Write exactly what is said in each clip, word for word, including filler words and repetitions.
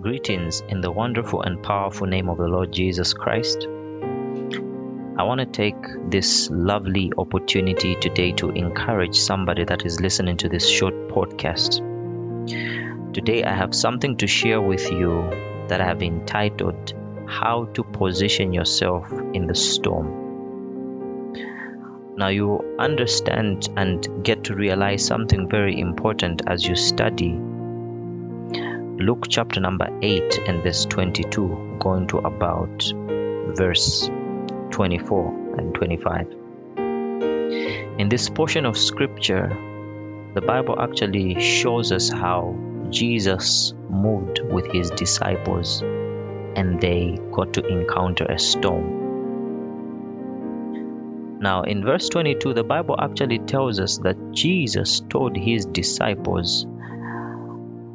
Greetings in the wonderful and powerful name of the Lord Jesus Christ. I want to take this lovely opportunity today to encourage somebody that is listening to this short podcast. Today I have something to share with you that I have entitled, How to Position Yourself in the Storm. Now you understand and get to realize something very important as you study Luke chapter number eight and verse twenty-two, going to about verse twenty-four and twenty-five. In this portion of scripture, the Bible actually shows us how Jesus moved with his disciples and they got to encounter a storm. Now in verse twenty-two, the Bible actually tells us that Jesus told his disciples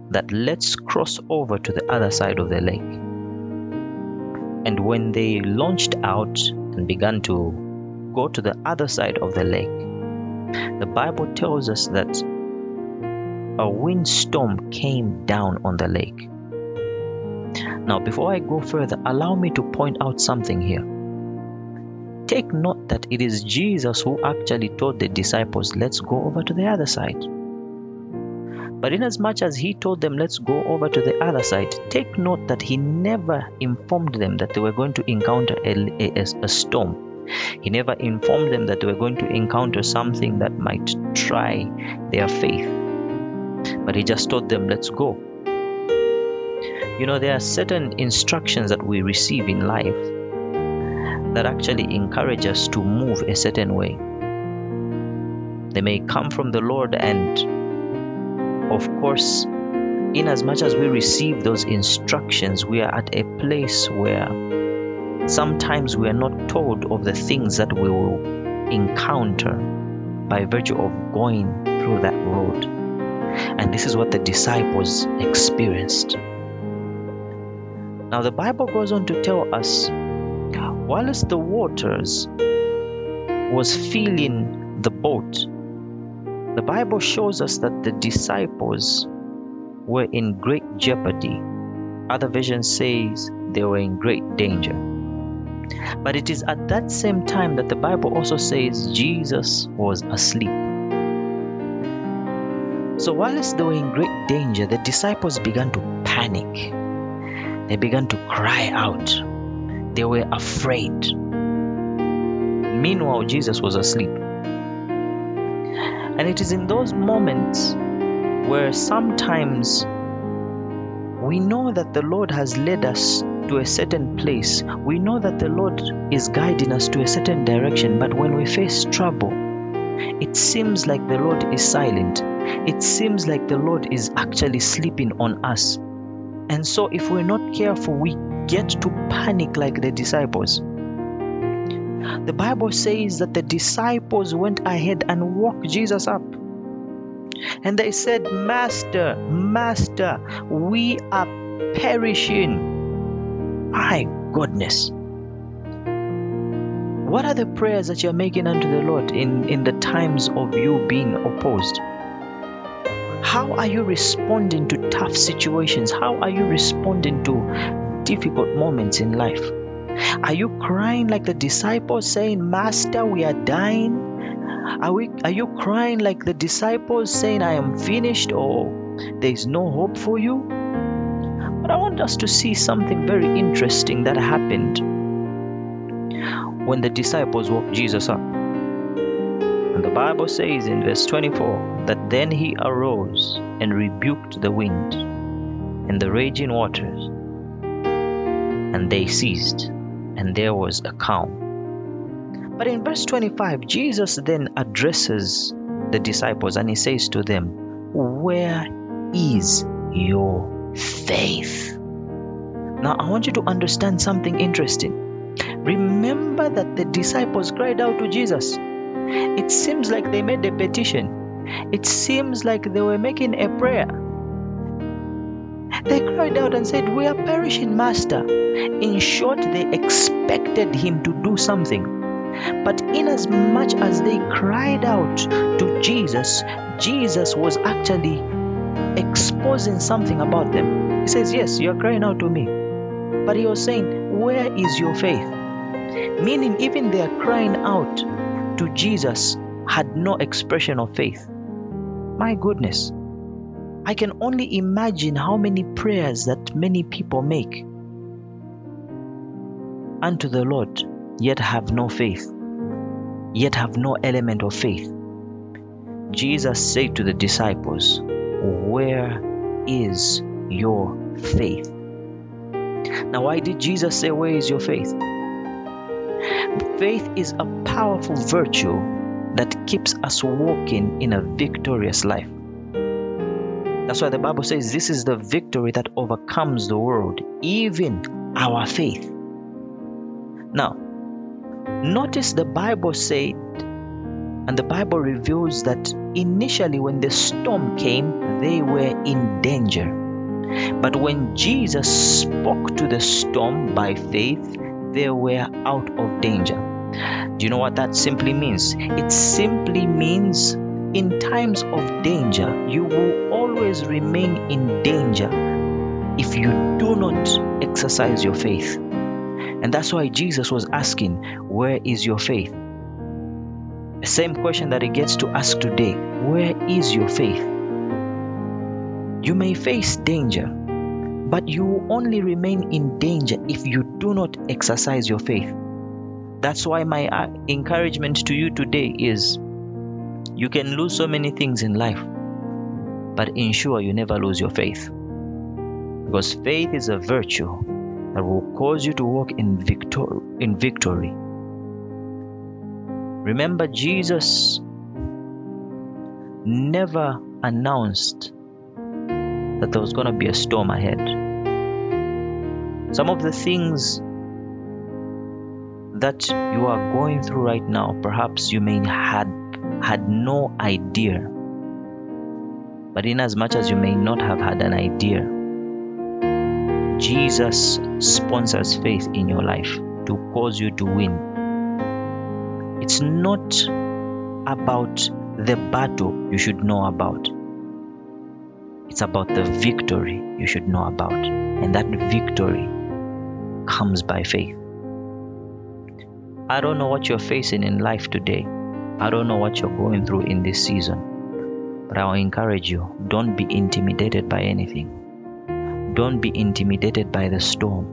that let's cross over to the other side of the lake. And when they launched out and began to go to the other side of the lake, the Bible tells us that a windstorm came down on the lake. Now, before I go further, allow me to point out something here. Take note that it is Jesus who actually told the disciples, let's go over to the other side. But in as much as he told them, let's go over to the other side, take note that he never informed them that they were going to encounter a, a, a storm. He never informed them that they were going to encounter something that might try their faith. But he just told them, let's go. You know, there are certain instructions that we receive in life that actually encourage us to move a certain way. They may come from the Lord, and of course, in as much as we receive those instructions, we are at a place where sometimes we are not told of the things that we will encounter by virtue of going through that road. And this is what the disciples experienced. Now the Bible goes on to tell us, whilst the waters was filling the boat, the Bible shows us that the disciples were in great jeopardy. Other version says they were in great danger. But it is at that same time that the Bible also says Jesus was asleep. So whilst they were in great danger, the disciples began to panic. They began to cry out. They were afraid. Meanwhile, Jesus was asleep. And it is in those moments where sometimes we know that the Lord has led us to a certain place. We know that the Lord is guiding us to a certain direction. But when we face trouble, it seems like the Lord is silent. It seems like the Lord is actually sleeping on us. And so if we're not careful, we get to panic like the disciples. The Bible says that the disciples went ahead and woke Jesus up. And they said, Master, Master, we are perishing. My goodness. What are the prayers that you're making unto the Lord in, in the times of you being opposed? How are you responding to tough situations? How are you responding to difficult moments in life? Are you crying like the disciples saying, Master, we are dying? Are we? Are you crying like the disciples saying, I am finished, or there is no hope for you? But I want us to see something very interesting that happened when the disciples woke Jesus up. And the Bible says in verse twenty-four, that then he arose and rebuked the wind and the raging waters, and they ceased. And there was a calm. But in verse twenty-five, Jesus then addresses the disciples and he says to them, where is your faith? Now I want you to understand something interesting. Remember that the disciples cried out to Jesus. It seems like they made a petition. It seems like they were making a prayer. They cried out and said, we are perishing, Master. In short, they expected him to do something. But inasmuch as they cried out to Jesus, Jesus was actually exposed imposing something about them. He says, yes, you are crying out to me. But he was saying, where is your faith? Meaning even their crying out to Jesus had no expression of faith. My goodness, I can only imagine how many prayers that many people make unto the Lord, yet have no faith, yet have no element of faith. Jesus said to the disciples, where is your faith? Now, why did Jesus say, where is your faith? Faith is a powerful virtue that keeps us walking in a victorious life. That's why the Bible says this is the victory that overcomes the world, even our faith. Now, notice the Bible said, and the Bible reveals that initially when the storm came, they were in danger. But when Jesus spoke to the storm by faith, they were out of danger. Do you know what that simply means? It simply means in times of danger, you will always remain in danger if you do not exercise your faith. And that's why Jesus was asking, where is your faith? The same question that he gets to ask today, where is your faith? You may face danger, but you only remain in danger if you do not exercise your faith. That's why my encouragement to you today is, you can lose so many things in life, but ensure you never lose your faith. Because faith is a virtue that will cause you to walk in victor- in victory. Remember, Jesus never announced that there was going to be a storm ahead. Some of the things that you are going through right now, perhaps you may had had no idea. But in as much as you may not have had an idea, Jesus sponsors faith in your life to cause you to win. It's not about the battle you should know about. It's about the victory you should know about. And that victory comes by faith. I don't know what you're facing in life today. I don't know what you're going through in this season. But I'll encourage you, don't be intimidated by anything. Don't be intimidated by the storm.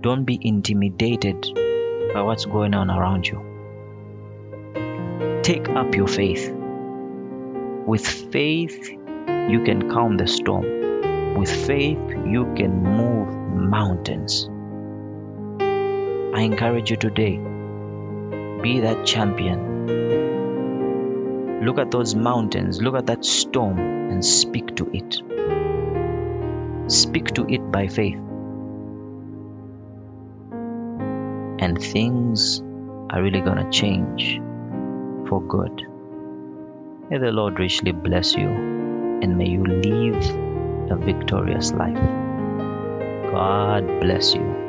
Don't be intimidated by what's going on around you. Take up your faith. With faith, you can calm the storm. With faith, you can move mountains. I encourage you today, be that champion. Look at those mountains, look at that storm, and speak to it. Speak to it by faith. And things are really going to change for good. May the Lord richly bless you. And may you live a victorious life. God bless you.